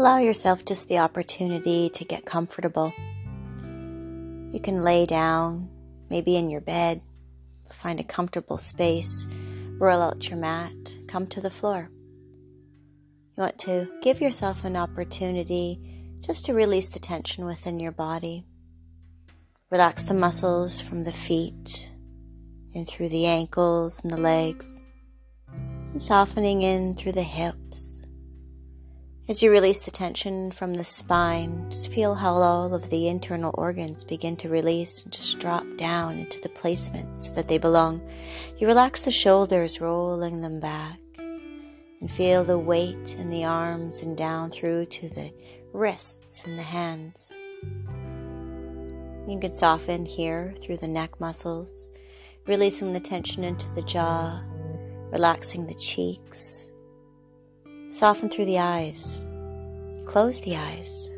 Allow yourself just the opportunity to get comfortable. You can lay down, maybe in your bed, find a comfortable space, roll out your mat, come to the floor. You want to give yourself an opportunity just to release the tension within your body. Relax the muscles from the feet and through the ankles and the legs, and softening in through the hips. As you release the tension from the spine, just feel how all of the internal organs begin to release and just drop down into the placements that they belong. You relax the shoulders, rolling them back, and feel the weight in the arms and down through to the wrists and the hands. You can soften here through the neck muscles, releasing the tension into the jaw, relaxing the cheeks. Soften through the eyes. Close the eyes.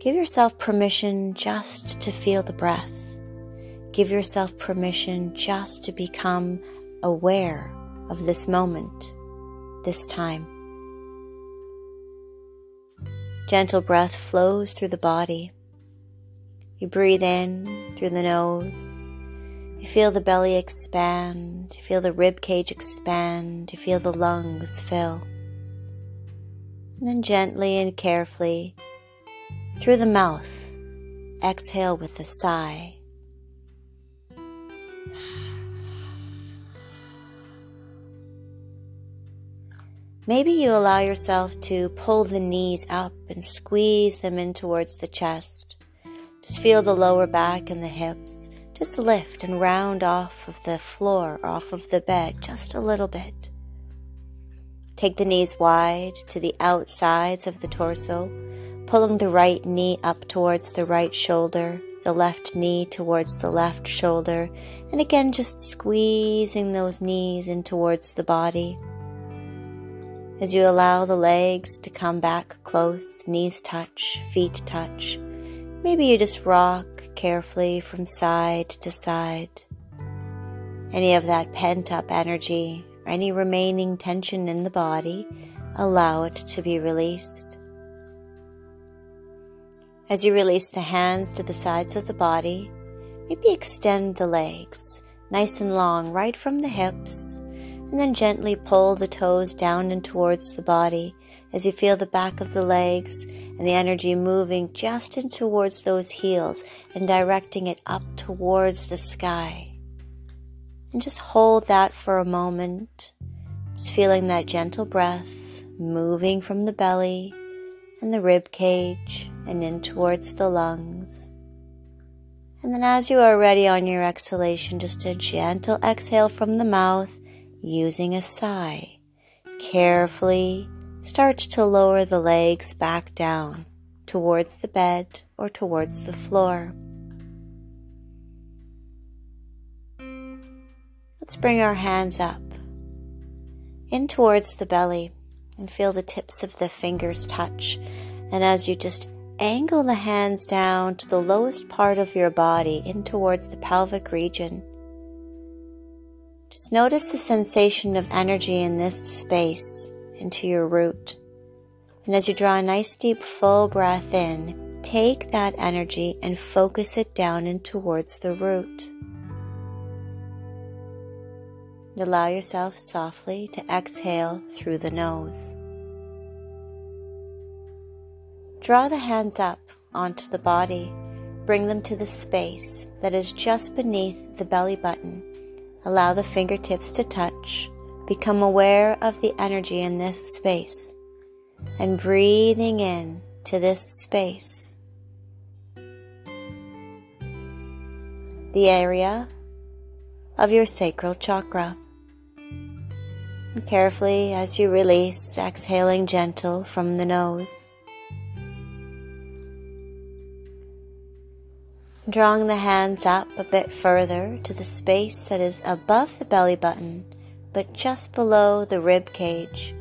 Give yourself permission just to feel the breath. Give yourself permission just to become aware of this moment, this time. Gentle breath flows through the body. You breathe in through the nose. You feel the belly expand, you feel the rib cage expand, you feel the lungs fill. And then gently and carefully, through the mouth, exhale with a sigh. Maybe you allow yourself to pull the knees up and squeeze them in towards the chest. Just feel the lower back and the hips. Just lift and round off of the floor, off of the bed, just a little bit. Take the knees wide to the outsides of the torso, pulling the right knee up towards the right shoulder, the left knee towards the left shoulder, and again just squeezing those knees in towards the body. As you allow the legs to come back close, knees touch, feet touch, maybe you just rock carefully from side to side. Any of that pent-up energy, or any remaining tension in the body, allow it to be released. As you release the hands to the sides of the body, maybe extend the legs, nice and long, right from the hips, and then gently pull the toes down and towards the body as you feel the back of the legs and the energy moving just in towards those heels and directing it up towards the sky. And just hold that for a moment, just feeling that gentle breath moving from the belly and the rib cage and in towards the lungs. And then as you are ready on your exhalation, just a gentle exhale from the mouth using a sigh. Carefully start to lower the legs back down towards the bed or towards the floor. Let's bring our hands up in towards the belly and feel the tips of the fingers touch. And as you just angle the hands down to the lowest part of your body in towards the pelvic region, just notice the sensation of energy in this space into your root. And as you draw a nice deep full breath in, take that energy and focus it down and towards the root. And allow yourself softly to exhale through the nose. Draw the hands up onto the body. Bring them to the space that is just beneath the belly button. Allow the fingertips to touch. Become aware of the energy in this space and breathing in to this space. The area of your sacral chakra. And carefully as you release, exhaling gentle from the nose. Drawing the hands up a bit further to the space that is above the belly button, but just below the rib cage,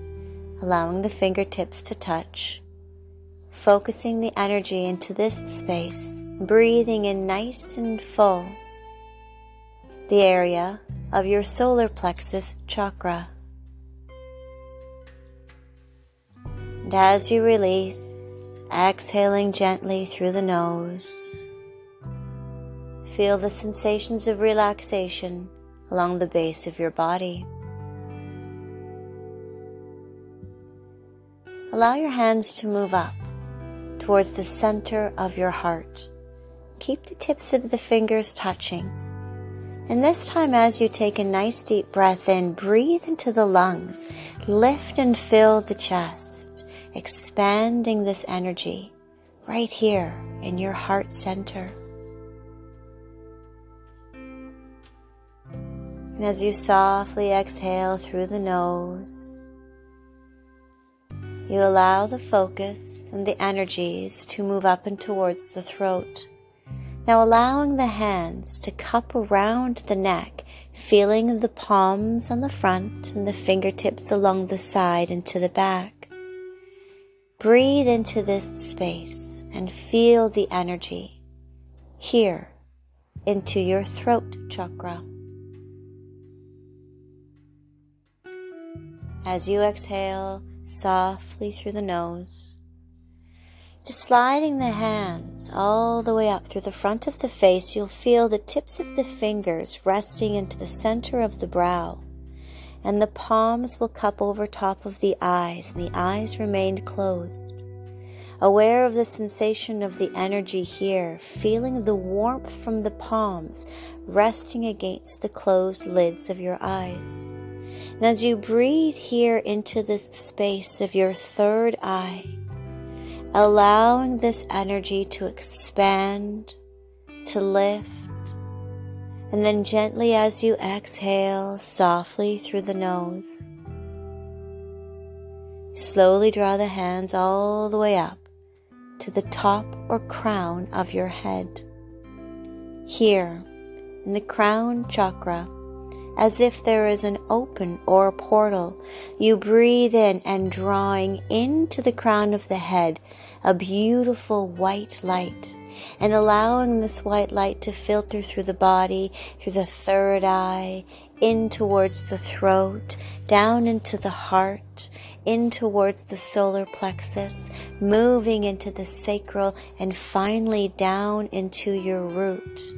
allowing the fingertips to touch, focusing the energy into this space, breathing in nice and full. The area of your solar plexus chakra. And as you release, exhaling gently through the nose, feel the sensations of relaxation along the base of your body. Allow your hands to move up towards the center of your heart. Keep the tips of the fingers touching. And this time, as you take a nice deep breath in, breathe into the lungs. Lift and fill the chest, expanding this energy right here in your heart center. And as you softly exhale through the nose, you allow the focus and the energies to move up and towards the throat. Now allowing the hands to cup around the neck, feeling the palms on the front and the fingertips along the side and to the back. Breathe into this space and feel the energy here into your throat chakra. As you exhale softly through the nose, just sliding the hands all the way up through the front of the face, you'll feel the tips of the fingers resting into the center of the brow. And the palms will cup over top of the eyes, and the eyes remain closed. Aware of the sensation of the energy here, feeling the warmth from the palms resting against the closed lids of your eyes. And as you breathe here into this space of your third eye, allowing this energy to expand, to lift, and then gently as you exhale, softly through the nose, slowly draw the hands all the way up to the top or crown of your head. Here, in the crown chakra, as if there is an open or a portal, you breathe in and drawing into the crown of the head a beautiful white light and allowing this white light to filter through the body, through the third eye, in towards the throat, down into the heart, in towards the solar plexus, moving into the sacral and finally down into your root.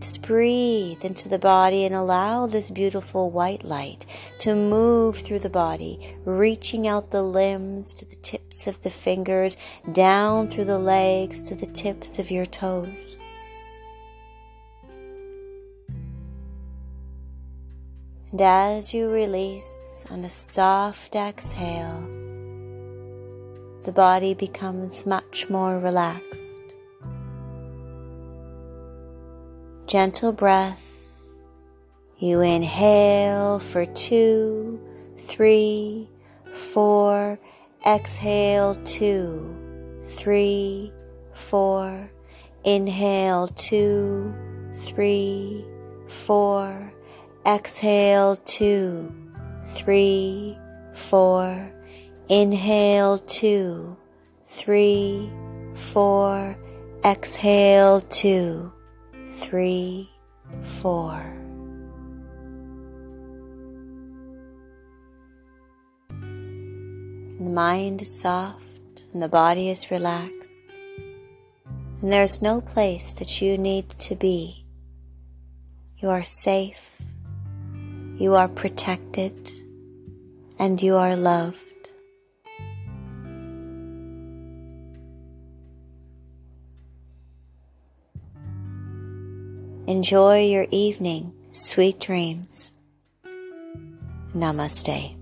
Just breathe into the body and allow this beautiful white light to move through the body, reaching out the limbs to the tips of the fingers, down through the legs to the tips of your toes. And as you release on a soft exhale, the body becomes much more relaxed. Gentle breath, you inhale for 2, 3, 4, exhale 2, 3, 4, inhale 2, 3, 4, exhale 2, 3, 4, inhale 2, 3, 4, exhale 2, 3, 4. And the mind is soft and the body is relaxed. And there's no place that you need to be. You are safe, you are protected, and you are loved. Enjoy your evening. Sweet dreams. Namaste.